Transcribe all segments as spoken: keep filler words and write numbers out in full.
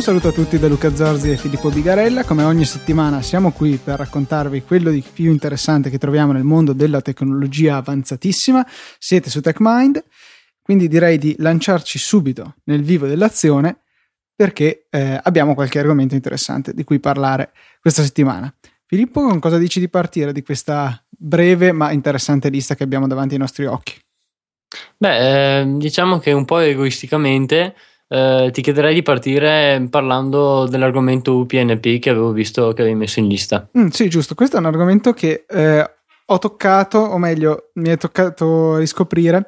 Un saluto a tutti da Luca Zorzi e Filippo Bigarella. Come ogni settimana siamo qui per raccontarvi quello di più interessante che troviamo nel mondo della tecnologia avanzatissima. Siete su TechMind, quindi direi di lanciarci subito nel vivo dell'azione perché eh, abbiamo qualche argomento interessante di cui parlare questa settimana. Filippo, con cosa dici di partire di questa breve ma interessante lista che abbiamo davanti ai nostri occhi? Beh, eh, diciamo che un po' egoisticamente eh, ti chiederei di partire parlando dell'argomento U P N P che avevo visto che avevi messo in lista. Mm, sì, giusto. Questo è un argomento che eh, ho toccato, o meglio, mi è toccato riscoprire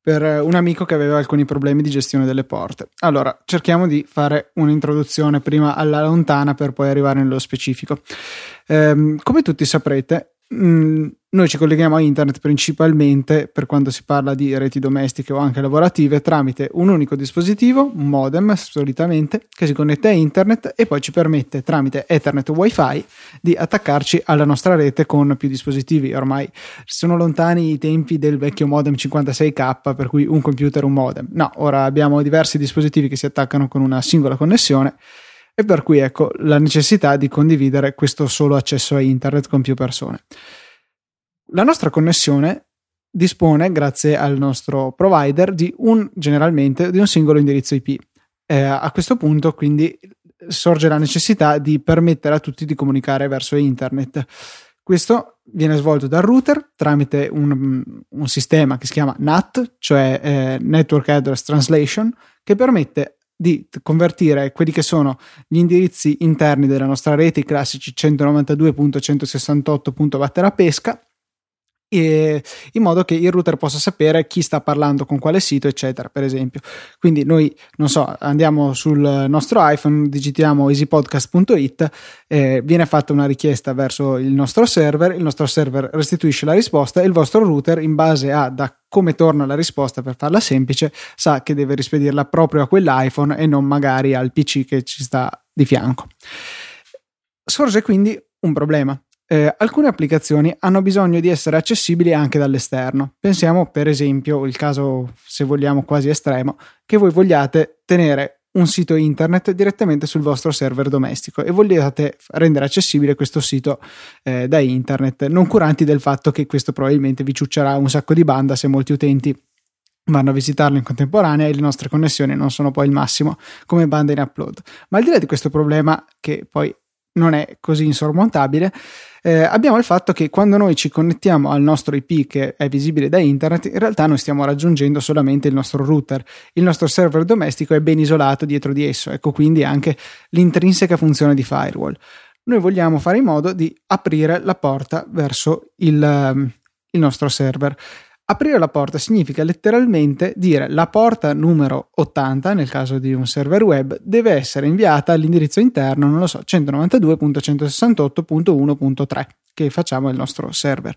per un amico che aveva alcuni problemi di gestione delle porte. Allora, cerchiamo di fare un'introduzione prima alla lontana per poi arrivare nello specifico. Ehm, come tutti saprete, Mm, noi ci colleghiamo a internet principalmente, per quando si parla di reti domestiche o anche lavorative, tramite un unico dispositivo, un modem solitamente, che si connette a internet e poi ci permette tramite Ethernet o Wi-Fi di attaccarci alla nostra rete con più dispositivi. Ormai sono lontani i tempi del vecchio modem cinquantasei K, per cui un computer, un modem. No, ora abbiamo diversi dispositivi che si attaccano con una singola connessione, e per cui ecco la necessità di condividere questo solo accesso a internet con più persone. La nostra connessione dispone, grazie al nostro provider, di un generalmente di un singolo indirizzo I P. Eh, a questo punto quindi sorge la necessità di permettere a tutti di comunicare verso internet. Questo viene svolto dal router tramite un, un sistema che si chiama N A T, cioè eh, Network Address Translation, che permette di convertire quelli che sono gli indirizzi interni della nostra rete, i classici centonovantadue punto centosessantotto punto vattene a pesca, e in modo che il router possa sapere chi sta parlando con quale sito, eccetera, per esempio. Quindi noi, non so, andiamo sul nostro iPhone, digitiamo easypodcast punto it, eh, viene fatta una richiesta verso il nostro server, il nostro server restituisce la risposta e il vostro router, in base a da come torna la risposta, per farla semplice, sa che deve rispedirla proprio a quell'iPhone e non magari al P C che ci sta di fianco. Sorge quindi un problema. Eh, alcune applicazioni hanno bisogno di essere accessibili anche dall'esterno. Pensiamo per esempio, il caso se vogliamo quasi estremo, che voi vogliate tenere un sito internet direttamente sul vostro server domestico e vogliate rendere accessibile questo sito eh, da internet, non curanti del fatto che questo probabilmente vi ciuccerà un sacco di banda se molti utenti vanno a visitarlo in contemporanea e le nostre connessioni non sono poi il massimo come banda in upload. Ma al di là di questo problema, che poi non è così insormontabile, eh, abbiamo il fatto che quando noi ci connettiamo al nostro I P che è visibile da internet, in realtà noi stiamo raggiungendo solamente il nostro router. Il nostro server domestico è ben isolato dietro di esso, ecco quindi anche l'intrinseca funzione di firewall. Noi vogliamo fare in modo di aprire la porta verso il, il nostro server. Aprire la porta significa letteralmente dire: la porta numero ottanta, nel caso di un server web, deve essere inviata all'indirizzo interno, non lo so, centonovantadue punto centosessantotto punto uno punto tre, che facciamo il nostro server.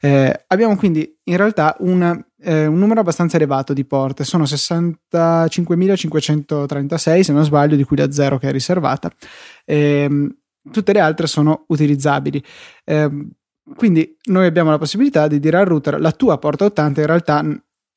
Eh, abbiamo quindi in realtà una, eh, un numero abbastanza elevato di porte, sono sessantacinquemilacinquecentotrentasei se non sbaglio, di cui la zero che è riservata, eh, tutte le altre sono utilizzabili. Eh, Quindi noi abbiamo la possibilità di dire al router: la tua porta ottanta in realtà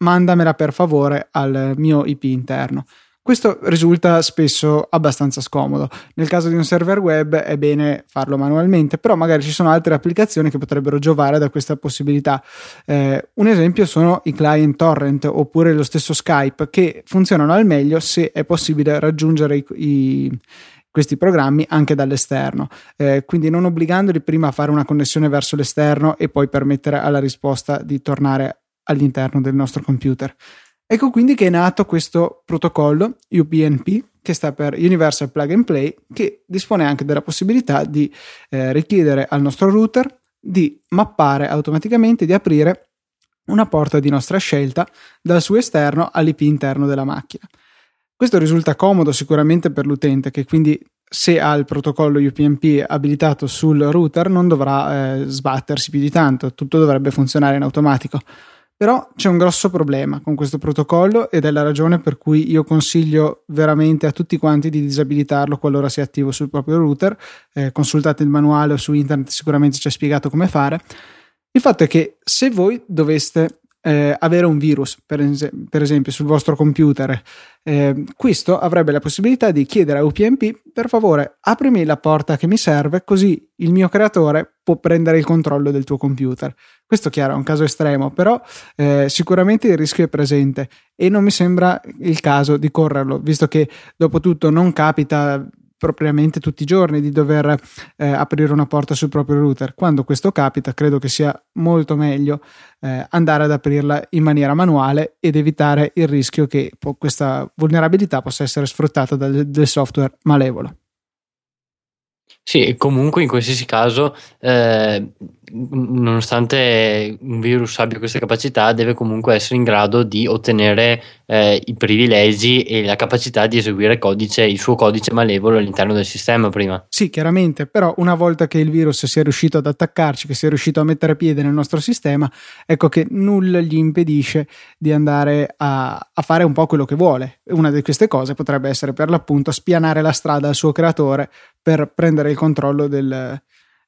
mandamela per favore al mio I P interno. Questo risulta spesso abbastanza scomodo. Nel caso di un server web è bene farlo manualmente, però magari ci sono altre applicazioni che potrebbero giovare da questa possibilità. Eh, un esempio sono i client torrent oppure lo stesso Skype, che funzionano al meglio se è possibile raggiungere i, i questi programmi anche dall'esterno, eh, quindi non obbligandoli prima a fare una connessione verso l'esterno e poi permettere alla risposta di tornare all'interno del nostro computer. Ecco quindi che è nato questo protocollo U P N P, che sta per Universal Plug and Play, che dispone anche della possibilità di eh, richiedere al nostro router di mappare automaticamente, di aprire una porta di nostra scelta dal suo esterno all'I P interno della macchina. Questo risulta comodo sicuramente per l'utente, che quindi se ha il protocollo U P N P abilitato sul router non dovrà eh, sbattersi più di tanto, tutto dovrebbe funzionare in automatico. Però c'è un grosso problema con questo protocollo ed è la ragione per cui io consiglio veramente a tutti quanti di disabilitarlo qualora sia attivo sul proprio router. Eh, consultate il manuale, su internet sicuramente c'è spiegato come fare. Il fatto è che se voi doveste eh, avere un virus, per, es- per esempio sul vostro computer, eh, questo avrebbe la possibilità di chiedere a U P N P: per favore aprimi la porta che mi serve, così il mio creatore può prendere il controllo del tuo computer. Questo, chiaro, è un caso estremo, però eh, sicuramente il rischio è presente e non mi sembra il caso di correrlo, visto che dopo tutto non capita propriamente tutti i giorni di dover eh, aprire una porta sul proprio router. Quando questo capita, credo che sia molto meglio eh, andare ad aprirla in maniera manuale ed evitare il rischio che po- questa vulnerabilità possa essere sfruttata dal software malevolo. Sì, comunque in qualsiasi caso, eh, nonostante un virus abbia questa capacità, deve comunque essere in grado di ottenere eh, i privilegi e la capacità di eseguire codice, il suo codice malevolo all'interno del sistema prima. Sì, chiaramente, però una volta che il virus sia riuscito ad attaccarci, che sia riuscito a mettere piede nel nostro sistema, ecco che nulla gli impedisce di andare a, a fare un po' quello che vuole. Una di queste cose potrebbe essere per l'appunto spianare la strada al suo creatore per prendere il controllo del,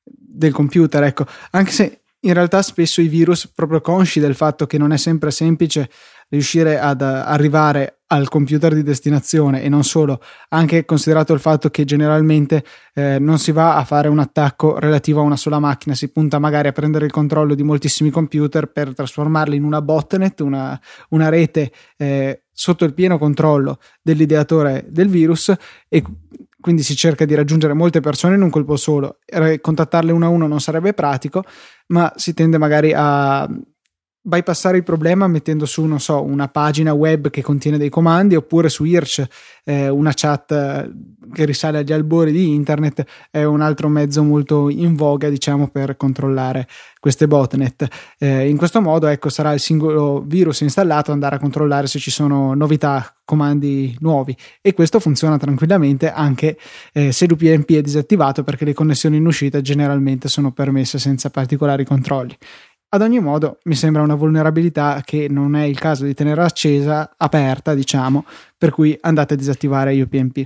del computer, ecco, anche se in realtà spesso i virus, proprio consci del fatto che non è sempre semplice riuscire ad arrivare al computer di destinazione, e non solo, anche considerato il fatto che generalmente eh, non si va a fare un attacco relativo a una sola macchina, si punta magari a prendere il controllo di moltissimi computer per trasformarli in una botnet, una, una rete eh, sotto il pieno controllo dell'ideatore del virus, e quindi si cerca di raggiungere molte persone in un colpo solo. Contattarle uno a uno non sarebbe pratico, ma si tende magari a bypassare il problema mettendo su, non so, una pagina web che contiene dei comandi, oppure su I R C, eh, una chat che risale agli albori di internet è un altro mezzo molto in voga, diciamo, per controllare queste botnet. Eh, in questo modo, ecco, sarà il singolo virus installato andare a controllare se ci sono novità, comandi nuovi, e questo funziona tranquillamente anche eh, se l'U P N P è disattivato, perché le connessioni in uscita generalmente sono permesse senza particolari controlli. Ad ogni modo, mi sembra una vulnerabilità che non è il caso di tenere accesa, aperta, diciamo, per cui andate a disattivare U P N P.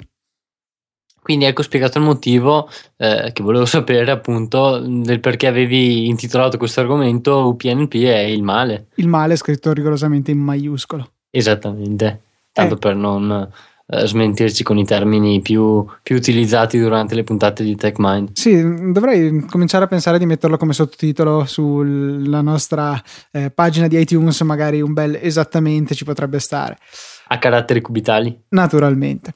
Quindi ecco spiegato il motivo eh, che volevo sapere, appunto, del perché avevi intitolato questo argomento U P N P è il male. Il male scritto rigorosamente in maiuscolo. Esattamente, tanto eh. per non eh, smentirci con i termini più, più utilizzati durante le puntate di TechMind. Sì, dovrei cominciare a pensare di metterlo come sottotitolo sulla nostra eh, pagina di iTunes, magari un bel esattamente ci potrebbe stare. A caratteri cubitali? Naturalmente.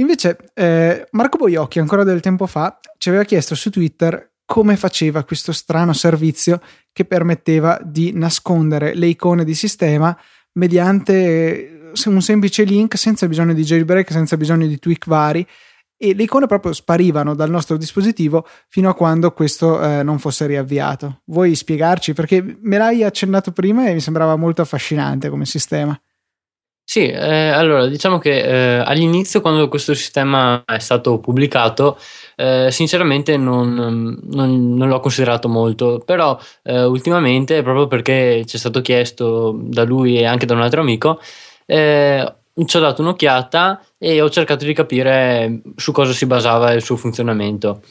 Invece eh, Marco Boiocchi, ancora del tempo fa, ci aveva chiesto su Twitter come faceva questo strano servizio che permetteva di nascondere le icone di sistema mediante un semplice link, senza bisogno di jailbreak, senza bisogno di tweak vari, e le icone proprio sparivano dal nostro dispositivo fino a quando questo eh, non fosse riavviato. Vuoi spiegarci? Perché me l'hai accennato prima e mi sembrava molto affascinante come sistema. Sì, eh, allora diciamo che eh, all'inizio, quando questo sistema è stato pubblicato, eh, sinceramente non, non, non l'ho considerato molto, però eh, ultimamente, proprio perché ci è stato chiesto da lui e anche da un altro amico, eh, ci ho dato un'occhiata e ho cercato di capire su cosa si basava il suo funzionamento.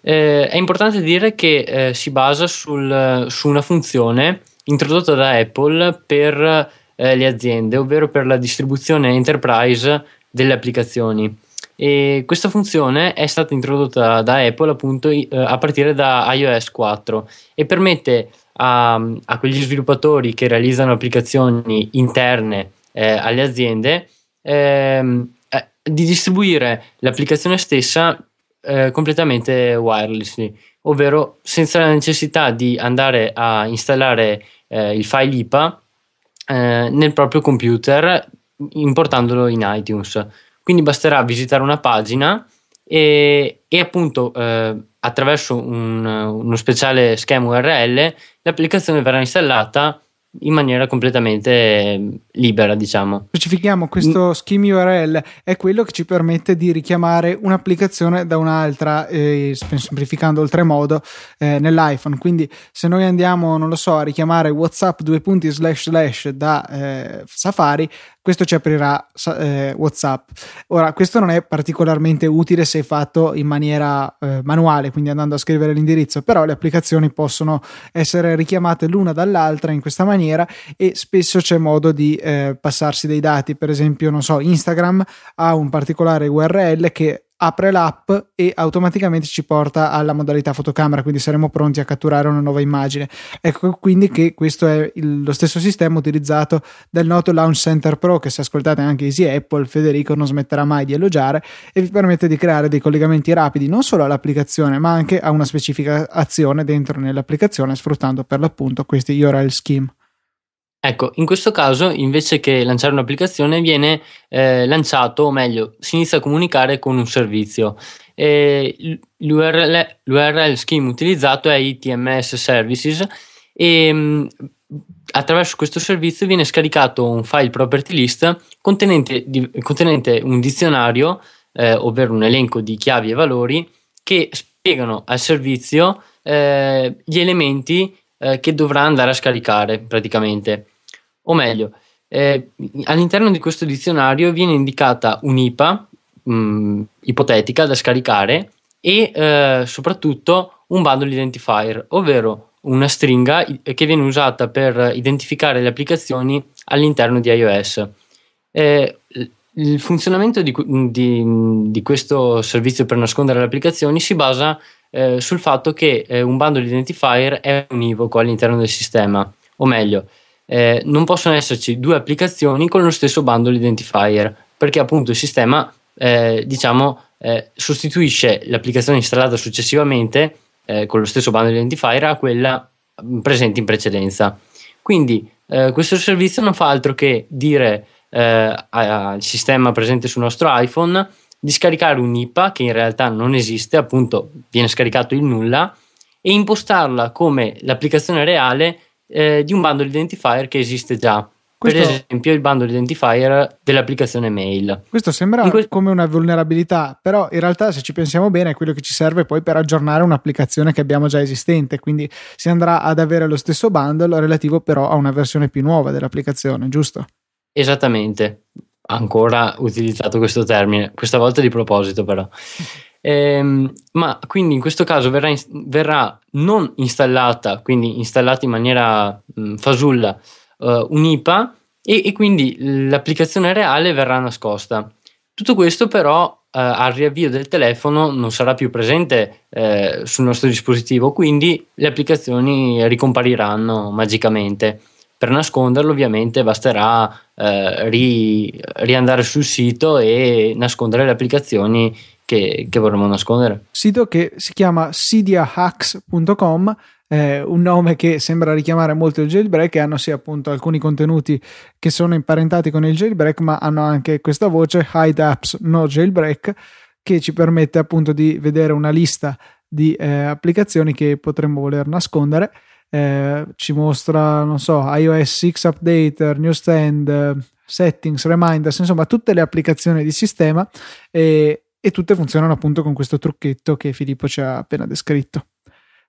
Eh, è importante dire che eh, si basa sul, su una funzione introdotta da Apple per le aziende, ovvero per la distribuzione enterprise delle applicazioni, e questa funzione è stata introdotta da Apple appunto eh, a partire da iOS quattro e permette a, a quegli sviluppatori che realizzano applicazioni interne eh, alle aziende eh, di distribuire l'applicazione stessa eh, completamente wirelessly, ovvero senza la necessità di andare a installare eh, il file I P A nel proprio computer importandolo in iTunes. Quindi basterà visitare una pagina e, e appunto eh, attraverso un, uno speciale schema U R L l'applicazione verrà installata in maniera completamente libera, diciamo. Specifichiamo, questo schema U R L è quello che ci permette di richiamare un'applicazione da un'altra, eh, semplificando oltremodo, eh, nell'iPhone. Quindi se noi andiamo, non lo so, a richiamare WhatsApp due punti slash slash da eh, Safari, questo ci aprirà eh, WhatsApp. Ora, questo non è particolarmente utile se fatto in maniera eh, manuale, quindi andando a scrivere l'indirizzo, però le applicazioni possono essere richiamate l'una dall'altra in questa maniera e spesso c'è modo di eh, passarsi dei dati. Per esempio, non so, Instagram ha un particolare U R L che apre l'app e automaticamente ci porta alla modalità fotocamera, quindi saremo pronti a catturare una nuova immagine. Ecco quindi che questo è il, lo stesso sistema utilizzato dal noto Launch Center Pro, che se ascoltate anche Easy Apple, Federico non smetterà mai di elogiare, e vi permette di creare dei collegamenti rapidi non solo all'applicazione ma anche a una specifica azione dentro nell'applicazione, sfruttando per l'appunto questi U R L scheme. Ecco, in questo caso invece che lanciare un'applicazione viene eh, lanciato, o meglio, si inizia a comunicare con un servizio. E l'U R L, l'U R L scheme utilizzato è I T M S Services e mh, attraverso questo servizio viene scaricato un file property list contenente, di, contenente un dizionario, eh, ovvero un elenco di chiavi e valori che spiegano al servizio eh, gli elementi eh, che dovrà andare a scaricare praticamente. O meglio, eh, all'interno di questo dizionario viene indicata un'I P A mh, ipotetica da scaricare e eh, soprattutto un bundle identifier, ovvero una stringa che viene usata per identificare le applicazioni all'interno di iOS. Eh, il funzionamento di, di, di questo servizio per nascondere le applicazioni si basa eh, sul fatto che eh, un bundle identifier è univoco all'interno del sistema, o meglio, Eh, non possono esserci due applicazioni con lo stesso bundle identifier, perché appunto il sistema eh, diciamo eh, sostituisce l'applicazione installata successivamente eh, con lo stesso bundle identifier a quella presente in precedenza. Quindi eh, questo servizio non fa altro che dire eh, al sistema presente sul nostro iPhone di scaricare un I P A che in realtà non esiste, appunto viene scaricato il nulla, e impostarla come l'applicazione reale Eh, di un bundle identifier che esiste già. Questo, per esempio, il bundle identifier dell'applicazione mail. Questo sembra que- come una vulnerabilità, però in realtà, se ci pensiamo bene, è quello che ci serve poi per aggiornare un'applicazione che abbiamo già esistente, quindi si andrà ad avere lo stesso bundle relativo però a una versione più nuova dell'applicazione, giusto? Esattamente, ancora utilizzato questo termine, questa volta di proposito però. Eh, ma quindi in questo caso verrà, in, verrà non installata, quindi installata in maniera mh, fasulla uh, un I P A e, e quindi l'applicazione reale verrà nascosta. Tutto questo però uh, al riavvio del telefono non sarà più presente eh, sul nostro dispositivo, quindi le applicazioni ricompariranno magicamente. Per nasconderlo ovviamente basterà eh, ri, riandare sul sito e nascondere le applicazioni Che, che vorremmo nascondere. Sito che si chiama Cydia Hacks punto com, eh, un nome che sembra richiamare molto il jailbreak, e hanno sì appunto alcuni contenuti che sono imparentati con il jailbreak, ma hanno anche questa voce Hide Apps No Jailbreak, che ci permette appunto di vedere una lista di eh, applicazioni che potremmo voler nascondere. Eh, ci mostra, non so, iOS sei Updater, Newsstand, Settings, Reminders, insomma tutte le applicazioni di sistema, e e tutte funzionano appunto con questo trucchetto che Filippo ci ha appena descritto.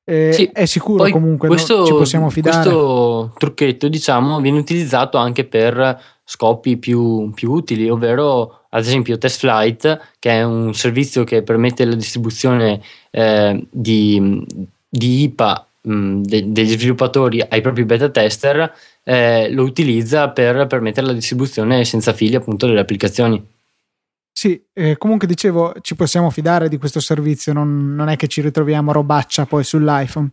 Eh, sì, è sicuro comunque, questo, no? Ci possiamo fidare. Questo trucchetto, diciamo, viene utilizzato anche per scopi più, più utili, ovvero ad esempio TestFlight, che è un servizio che permette la distribuzione eh, di, di I P A mh, de, degli sviluppatori ai propri beta tester, eh, lo utilizza per permettere la distribuzione senza fili appunto delle applicazioni. Sì, eh, comunque dicevo, ci possiamo fidare di questo servizio, non, non è che ci ritroviamo robaccia poi sull'iPhone.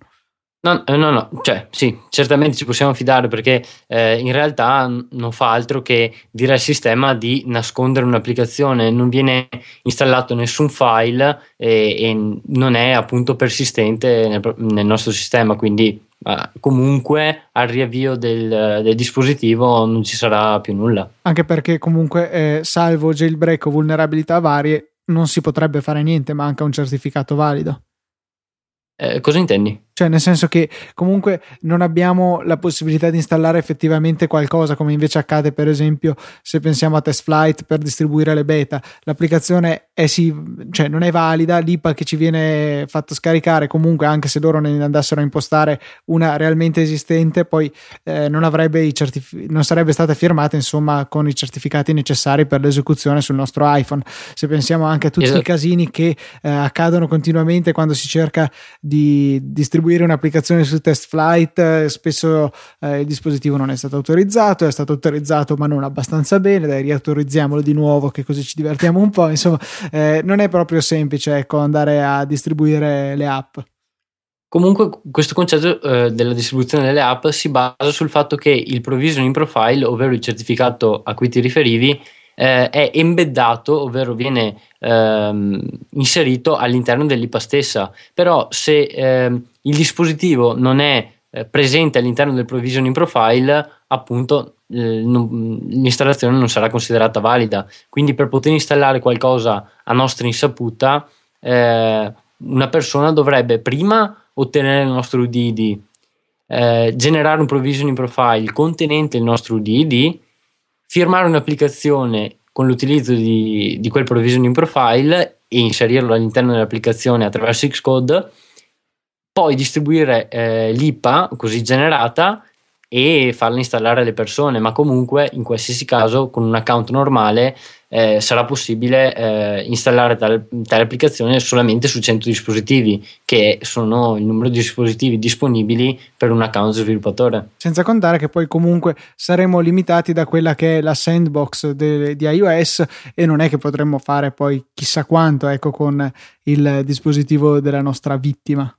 No, no, no, cioè sì, certamente ci possiamo fidare, perché eh, in realtà non fa altro che dire al sistema di nascondere un'applicazione, non viene installato nessun file e, e non è appunto persistente nel, nel nostro sistema, quindi eh, comunque al riavvio del, del dispositivo non ci sarà più nulla. Anche perché comunque eh, salvo jailbreak o vulnerabilità varie non si potrebbe fare niente, manca un certificato valido. Eh, cosa intendi? Cioè, nel senso che comunque non abbiamo la possibilità di installare effettivamente qualcosa, come invece accade per esempio se pensiamo a TestFlight per distribuire le beta. L'applicazione è sì, cioè non è valida, l'I P A che ci viene fatto scaricare comunque, anche se loro ne andassero a impostare una realmente esistente, poi eh, non avrebbe i certific- non sarebbe stata firmata, insomma, con i certificati necessari per l'esecuzione sul nostro iPhone. Se pensiamo anche a tutti esatto. i casini che eh, accadono continuamente quando si cerca di distribuire un'applicazione su TestFlight, spesso eh, il dispositivo non è stato autorizzato, è stato autorizzato ma non abbastanza bene, dai riautorizziamolo di nuovo che così ci divertiamo un po', insomma eh, non è proprio semplice, ecco, andare a distribuire le app. Comunque questo concetto eh, della distribuzione delle app si basa sul fatto che il provisioning profile, ovvero il certificato a cui ti riferivi, eh, è embeddato, ovvero viene ehm, inserito all'interno dell'I P A stessa, però se ehm, il dispositivo non è eh, presente all'interno del provisioning profile, appunto eh, non, l'installazione non sarà considerata valida. Quindi per poter installare qualcosa a nostra insaputa, eh, una persona dovrebbe prima ottenere il nostro U D I D, eh, generare un provisioning profile contenente il nostro U D I D, firmare un'applicazione con l'utilizzo di, di quel provisioning profile e inserirlo all'interno dell'applicazione attraverso Xcode, poi distribuire eh, l'I P A così generata e farla installare alle persone, ma comunque in qualsiasi caso con un account normale eh, sarà possibile eh, installare tale, tale applicazione solamente su cento dispositivi, che sono il numero di dispositivi disponibili per un account sviluppatore. Senza contare che poi comunque saremo limitati da quella che è la sandbox de, di iOS, e non è che potremmo fare poi chissà quanto, ecco, con il dispositivo della nostra vittima.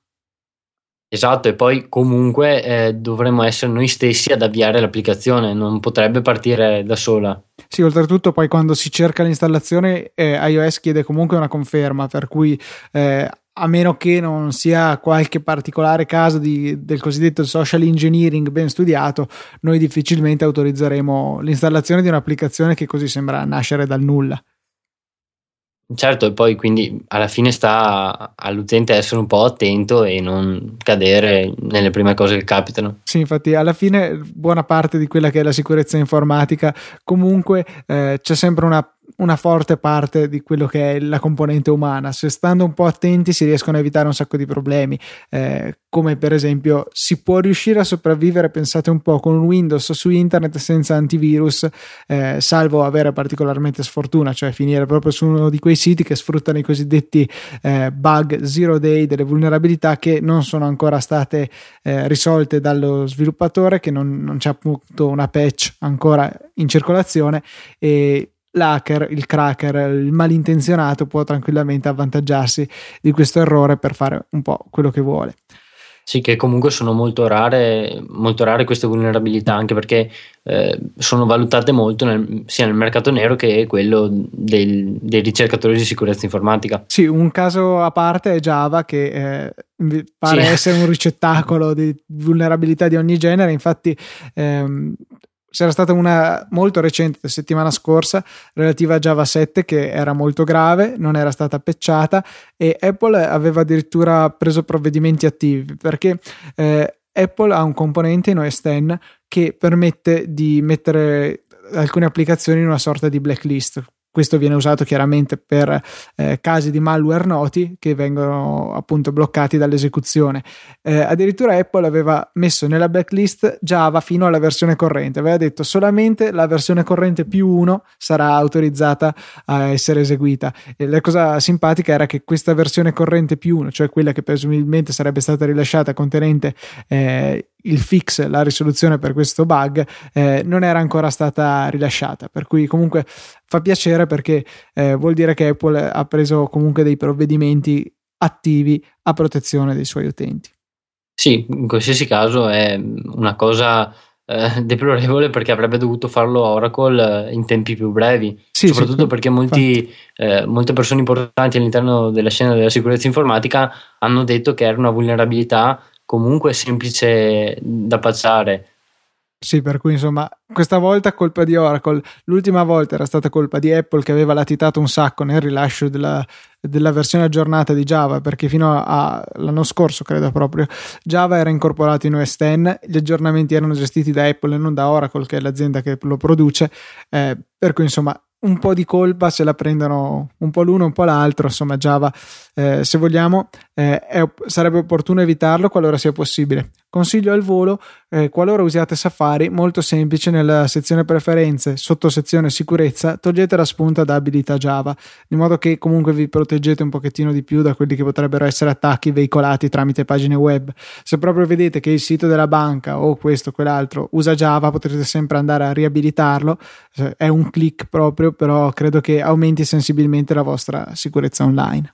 Esatto, e poi comunque eh, dovremmo essere noi stessi ad avviare l'applicazione, non potrebbe partire da sola. Sì, oltretutto poi quando si cerca l'installazione eh, iOS chiede comunque una conferma, per cui eh, a meno che non sia qualche particolare caso di, del cosiddetto social engineering ben studiato, noi difficilmente autorizzeremo l'installazione di un'applicazione che così sembra nascere dal nulla. Certo, e poi quindi alla fine sta all'utente essere un po' attento e non cadere nelle prime cose che capitano. Sì, infatti alla fine buona parte di quella che è la sicurezza informatica comunque eh, c'è sempre una una forte parte di quello che è la componente umana. Se stando un po' attenti si riescono a evitare un sacco di problemi, eh, come per esempio si può riuscire a sopravvivere, pensate un po', con Windows su internet senza antivirus, eh, salvo avere particolarmente sfortuna, cioè finire proprio su uno di quei siti che sfruttano i cosiddetti eh, bug zero day, delle vulnerabilità che non sono ancora state eh, risolte dallo sviluppatore, che non, non c'è appunto una patch ancora in circolazione, e l'hacker, il cracker, il malintenzionato può tranquillamente avvantaggiarsi di questo errore per fare un po' quello che vuole. Sì, che comunque sono molto rare, molto rare queste vulnerabilità, anche perché eh, sono valutate molto nel, sia nel mercato nero che quello del, dei ricercatori di sicurezza informatica. Sì, un caso a parte è Java, che eh, pare sì. essere un ricettacolo di vulnerabilità di ogni genere. Infatti ehm, c'era stata una molto recente, settimana scorsa, relativa a Java sette, che era molto grave, non era stata patchata, e Apple aveva addirittura preso provvedimenti attivi, perché eh, Apple ha un componente in O S X che permette di mettere alcune applicazioni in una sorta di blacklist. Questo viene usato chiaramente per eh, casi di malware noti che vengono appunto bloccati dall'esecuzione. Eh, addirittura Apple aveva messo nella blacklist Java fino alla versione corrente, aveva detto solamente la versione corrente più uno sarà autorizzata a essere eseguita. E la cosa simpatica era che questa versione corrente più uno, cioè quella che presumibilmente sarebbe stata rilasciata contenente eh, il fix, la risoluzione per questo bug, eh, non era ancora stata rilasciata, per cui comunque fa piacere, perché eh, vuol dire che Apple ha preso comunque dei provvedimenti attivi a protezione dei suoi utenti. Sì, in qualsiasi caso è una cosa eh, deplorevole, perché avrebbe dovuto farlo Oracle in tempi più brevi, sì, soprattutto sì, perché molti, eh, molte persone importanti all'interno della scena della sicurezza informatica hanno detto che era una vulnerabilità comunque semplice da patchare. Sì, per cui insomma questa volta colpa di Oracle, l'ultima volta era stata colpa di Apple che aveva latitato un sacco nel rilascio della, della versione aggiornata di Java, perché fino all'anno scorso credo proprio Java era incorporato in O S dieci, gli aggiornamenti erano gestiti da Apple e non da Oracle che è l'azienda che lo produce, eh, per cui insomma un po' di colpa se la prendono un po' l'uno un po' l'altro. Insomma Java eh, se vogliamo eh, è, sarebbe opportuno evitarlo qualora sia possibile. Consiglio al volo, eh, qualora usiate Safari, molto semplice, nella sezione preferenze sotto sezione sicurezza togliete la spunta da abilità Java, di modo che comunque vi proteggete un pochettino di più da quelli che potrebbero essere attacchi veicolati tramite pagine web. Se proprio vedete che il sito della banca o questo o quell'altro usa Java potrete sempre andare a riabilitarlo, è un click proprio, però credo che aumenti sensibilmente la vostra sicurezza online.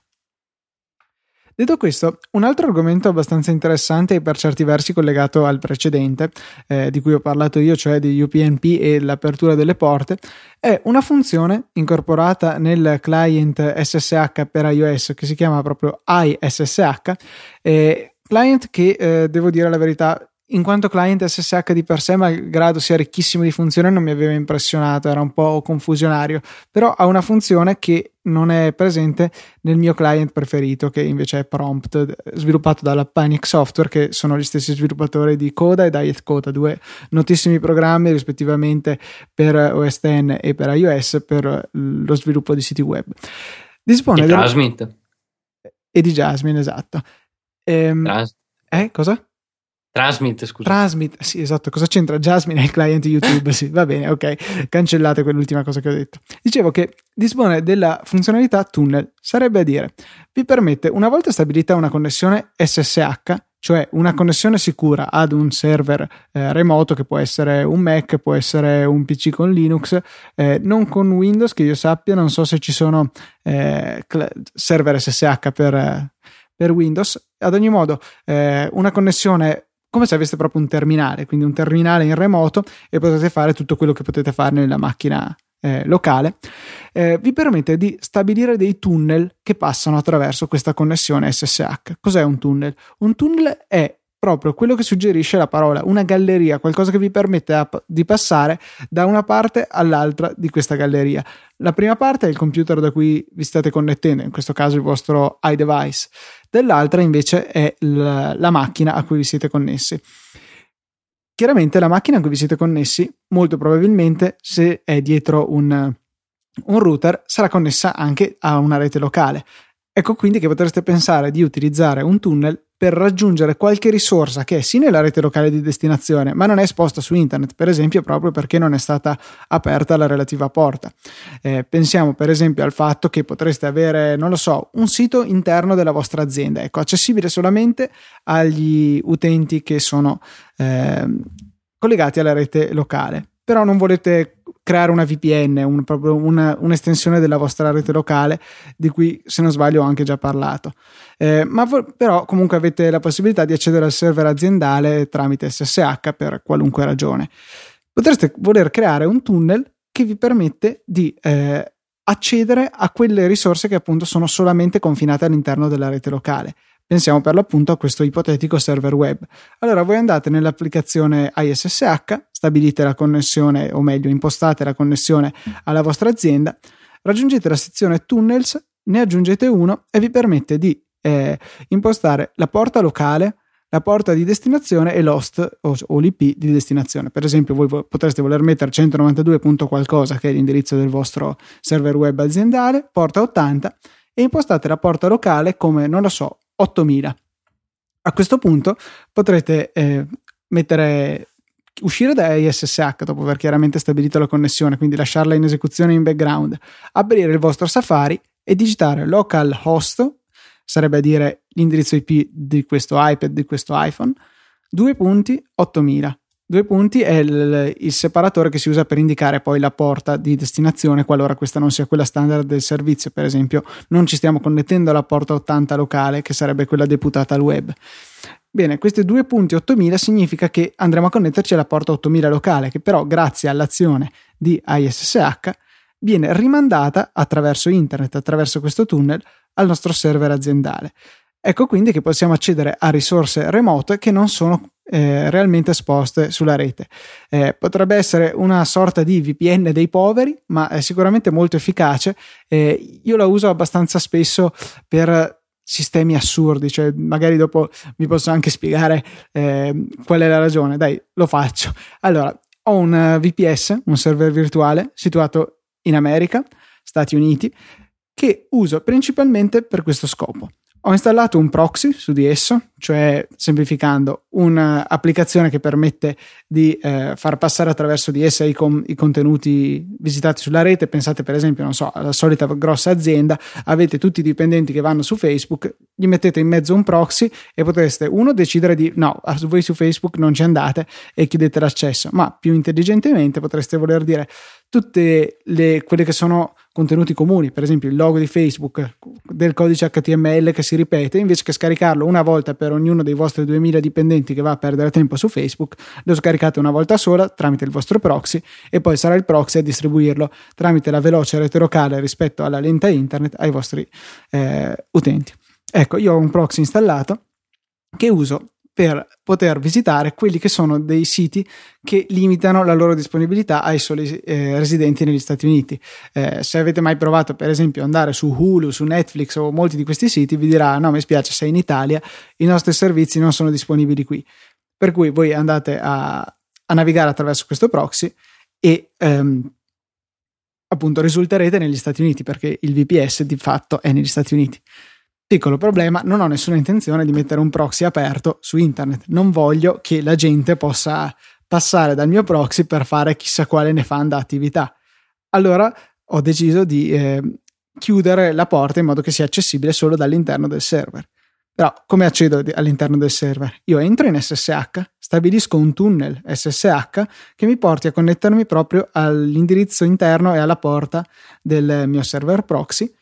Detto questo, un altro argomento abbastanza interessante e per certi versi collegato al precedente, eh, di cui ho parlato io, cioè di U P N P e l'apertura delle porte, è una funzione incorporata nel client S S H per iOS che si chiama proprio I S S H, eh, client che eh, devo dire la verità, in quanto client S S H di per sé, malgrado sia ricchissimo di funzioni, non mi aveva impressionato, era un po' confusionario, però ha una funzione che non è presente nel mio client preferito, che invece è Prompt, sviluppato dalla Panic Software, che sono gli stessi sviluppatori di Coda e Diet Coda, due notissimi programmi rispettivamente per O S dieci e per iOS per lo sviluppo di siti web. Dispone di Transmit del... e di Jasmine, esatto. Ehm... Trans... Eh, cosa? Transmit, scusa. Transmit, sì, esatto. Cosa c'entra Jasmine e il client YouTube? Sì, va bene, ok. Cancellate quell'ultima cosa che ho detto. Dicevo che dispone della funzionalità tunnel, sarebbe a dire, vi permette, una volta stabilita una connessione S S H, cioè una connessione sicura ad un server eh, remoto, che può essere un Mac, può essere un P C con Linux, eh, non con Windows, che io sappia, non so se ci sono eh, server S S H per, per Windows. Ad ogni modo, eh, una connessione come se aveste proprio un terminale, quindi un terminale in remoto, e potete fare tutto quello che potete fare nella macchina eh, locale, eh, vi permette di stabilire dei tunnel che passano attraverso questa connessione S S H. Cos'è un tunnel? Un tunnel è proprio quello che suggerisce la parola, una galleria, qualcosa che vi permette a, di passare da una parte all'altra di questa galleria. La prima parte è il computer da cui vi state connettendo, in questo caso il vostro iDevice, dell'altra invece è la, la macchina a cui vi siete connessi. Chiaramente la macchina a cui vi siete connessi molto probabilmente, se è dietro un, un router, sarà connessa anche a una rete locale. Ecco quindi che potreste pensare di utilizzare un tunnel per raggiungere qualche risorsa che è sì nella rete locale di destinazione, ma non è esposta su internet, per esempio proprio perché non è stata aperta la relativa porta. Eh, pensiamo per esempio al fatto che potreste avere, non lo so, un sito interno della vostra azienda, ecco, accessibile solamente agli utenti che sono eh, collegati alla rete locale, però non volete creare una V P N, un, proprio una, un'estensione della vostra rete locale, di cui se non sbaglio ho anche già parlato, eh, ma vo- però comunque avete la possibilità di accedere al server aziendale tramite S S H per qualunque ragione. Potreste voler creare un tunnel che vi permette di eh, accedere a quelle risorse che appunto sono solamente confinate all'interno della rete locale. Pensiamo per l'appunto a questo ipotetico server web. Allora voi andate nell'applicazione I S S H, stabilite la connessione, o meglio impostate la connessione alla vostra azienda, raggiungete la sezione tunnels, ne aggiungete uno e vi permette di eh, impostare la porta locale, la porta di destinazione e l'host o, o l'I P di destinazione. Per esempio voi potreste voler mettere centonovantadue punto qualcosa, che è l'indirizzo del vostro server web aziendale, porta ottanta, e impostate la porta locale come, non lo so, ottomila. A questo punto potrete eh, mettere uscire da I S S H dopo aver chiaramente stabilito la connessione, quindi lasciarla in esecuzione in background, aprire il vostro Safari e digitare localhost, sarebbe a dire l'indirizzo I P di questo iPad, di questo iPhone, due punti ottomila. Due punti è il, il separatore che si usa per indicare poi la porta di destinazione qualora questa non sia quella standard del servizio, per esempio non ci stiamo connettendo alla porta ottanta locale che sarebbe quella deputata al web. Bene, questi due punti ottomila significa che andremo a connetterci alla porta ottomila locale, che però grazie all'azione di I S S H viene rimandata attraverso internet, attraverso questo tunnel, al nostro server aziendale. Ecco quindi che possiamo accedere a risorse remote che non sono eh, realmente esposte sulla rete. Eh, potrebbe essere una sorta di V P N dei poveri, ma è sicuramente molto efficace. Eh, io la uso abbastanza spesso per sistemi assurdi, cioè magari dopo vi posso anche spiegare eh, qual è la ragione. Dai, lo faccio. Allora, ho un V P S, un server virtuale situato in America, Stati Uniti, che uso principalmente per questo scopo. Ho installato un proxy su di esso, cioè, semplificando, un'applicazione che permette di eh, far passare attraverso di essa i, com- i contenuti visitati sulla rete. Pensate per esempio, non so, alla solita grossa azienda, avete tutti i dipendenti che vanno su Facebook, gli mettete in mezzo un proxy e potreste uno decidere di no, voi su Facebook non ci andate e chiudete l'accesso, ma più intelligentemente potreste voler dire tutte le, quelle che sono contenuti comuni, per esempio il logo di Facebook, del codice H T M L che si ripete, invece che scaricarlo una volta per ognuno dei vostri duemila dipendenti che va a perdere tempo su Facebook, lo scaricate una volta sola tramite il vostro proxy e poi sarà il proxy a distribuirlo tramite la veloce rete locale rispetto alla lenta internet ai vostri eh, utenti. Ecco, io ho un proxy installato che uso per poter visitare quelli che sono dei siti che limitano la loro disponibilità ai soli eh, residenti negli Stati Uniti. Eh, se avete mai provato per esempio andare su Hulu, su Netflix o molti di questi siti, vi dirà no, mi spiace, sei in Italia, i nostri servizi non sono disponibili qui. Per cui voi andate a, a navigare attraverso questo proxy e ehm, appunto risulterete negli Stati Uniti, perché il V P S di fatto è negli Stati Uniti. Piccolo problema, non ho nessuna intenzione di mettere un proxy aperto su internet, non voglio che la gente possa passare dal mio proxy per fare chissà quale nefanda attività. Allora ho deciso di eh, chiudere la porta in modo che sia accessibile solo dall'interno del server. Però come accedo all'interno del server? Io entro in S S H, stabilisco un tunnel S S H che mi porti a connettermi proprio all'indirizzo interno e alla porta del mio server proxy.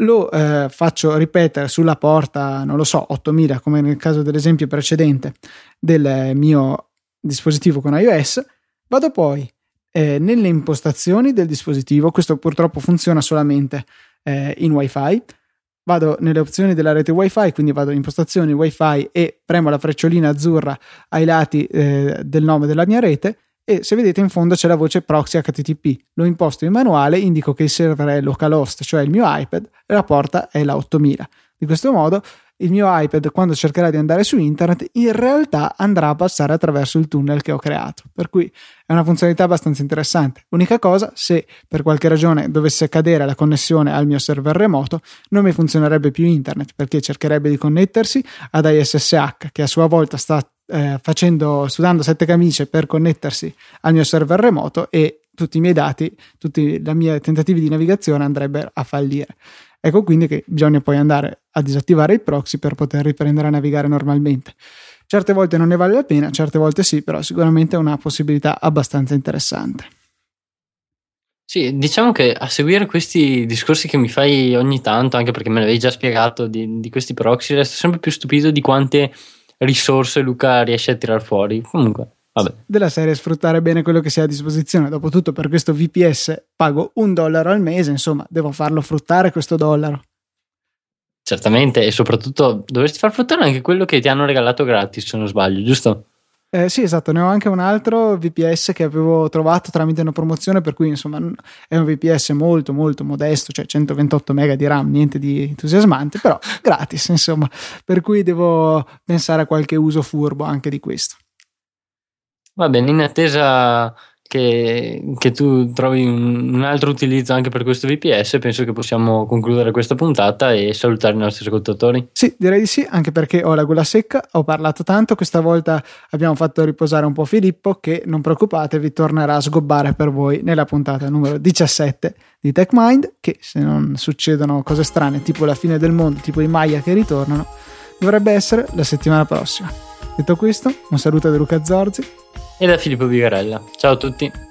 Lo eh, faccio ripetere sulla porta, non lo so, ottomila, come nel caso dell'esempio precedente del mio dispositivo con iOS. Vado poi eh, nelle impostazioni del dispositivo, questo purtroppo funziona solamente eh, in Wi-Fi. Vado nelle opzioni della rete Wi-Fi, quindi vado in impostazioni Wi-Fi e premo la frecciolina azzurra ai lati eh, del nome della mia rete. E se vedete in fondo c'è la voce proxy H T T P, lo imposto in manuale, indico che il server è localhost, cioè il mio iPad, e la porta è la ottomila. Di questo modo il mio iPad, quando cercherà di andare su internet, in realtà andrà a passare attraverso il tunnel che ho creato, per cui è una funzionalità abbastanza interessante. Unica cosa, se per qualche ragione dovesse cadere la connessione al mio server remoto, non mi funzionerebbe più internet, perché cercherebbe di connettersi ad I S S H, che a sua volta sta Eh, facendo, sudando sette camicie per connettersi al mio server remoto, e tutti i miei dati, tutti i miei tentativi di navigazione andrebbero a fallire. Ecco quindi che bisogna poi andare a disattivare il proxy per poter riprendere a navigare normalmente. Certe volte non ne vale la pena, certe volte sì, però sicuramente è una possibilità abbastanza interessante. Sì, diciamo che a seguire questi discorsi che mi fai ogni tanto, anche perché me l'avevi già spiegato di, di questi proxy, resto sempre più stupito di quante risorse Luca riesce a tirar fuori. Comunque, vabbè, della serie sfruttare bene quello che si ha a disposizione. Dopotutto per questo V P S pago un dollaro al mese, insomma devo farlo fruttare questo dollaro. Certamente, e soprattutto dovresti far fruttare anche quello che ti hanno regalato gratis, se non sbaglio, giusto? Eh, sì, esatto, ne ho anche un altro V P S che avevo trovato tramite una promozione, per cui insomma è un V P S molto molto modesto, cioè centoventotto mega di RAM, niente di entusiasmante, però gratis insomma, per cui devo pensare a qualche uso furbo anche di questo. Va bene, in attesa che, che tu trovi un, un altro utilizzo anche per questo V P S, penso che possiamo concludere questa puntata e salutare i nostri ascoltatori. Sì, direi di sì, anche perché ho la gola secca, ho parlato tanto, questa volta abbiamo fatto riposare un po' Filippo, che non preoccupatevi, tornerà a sgobbare per voi nella puntata numero diciassette di TechMind, che se non succedono cose strane tipo la fine del mondo, tipo i Maya che ritornano, dovrebbe essere la settimana prossima. Detto questo, un saluto da Luca Zorzi e da Filippo Bigarella. Ciao a tutti.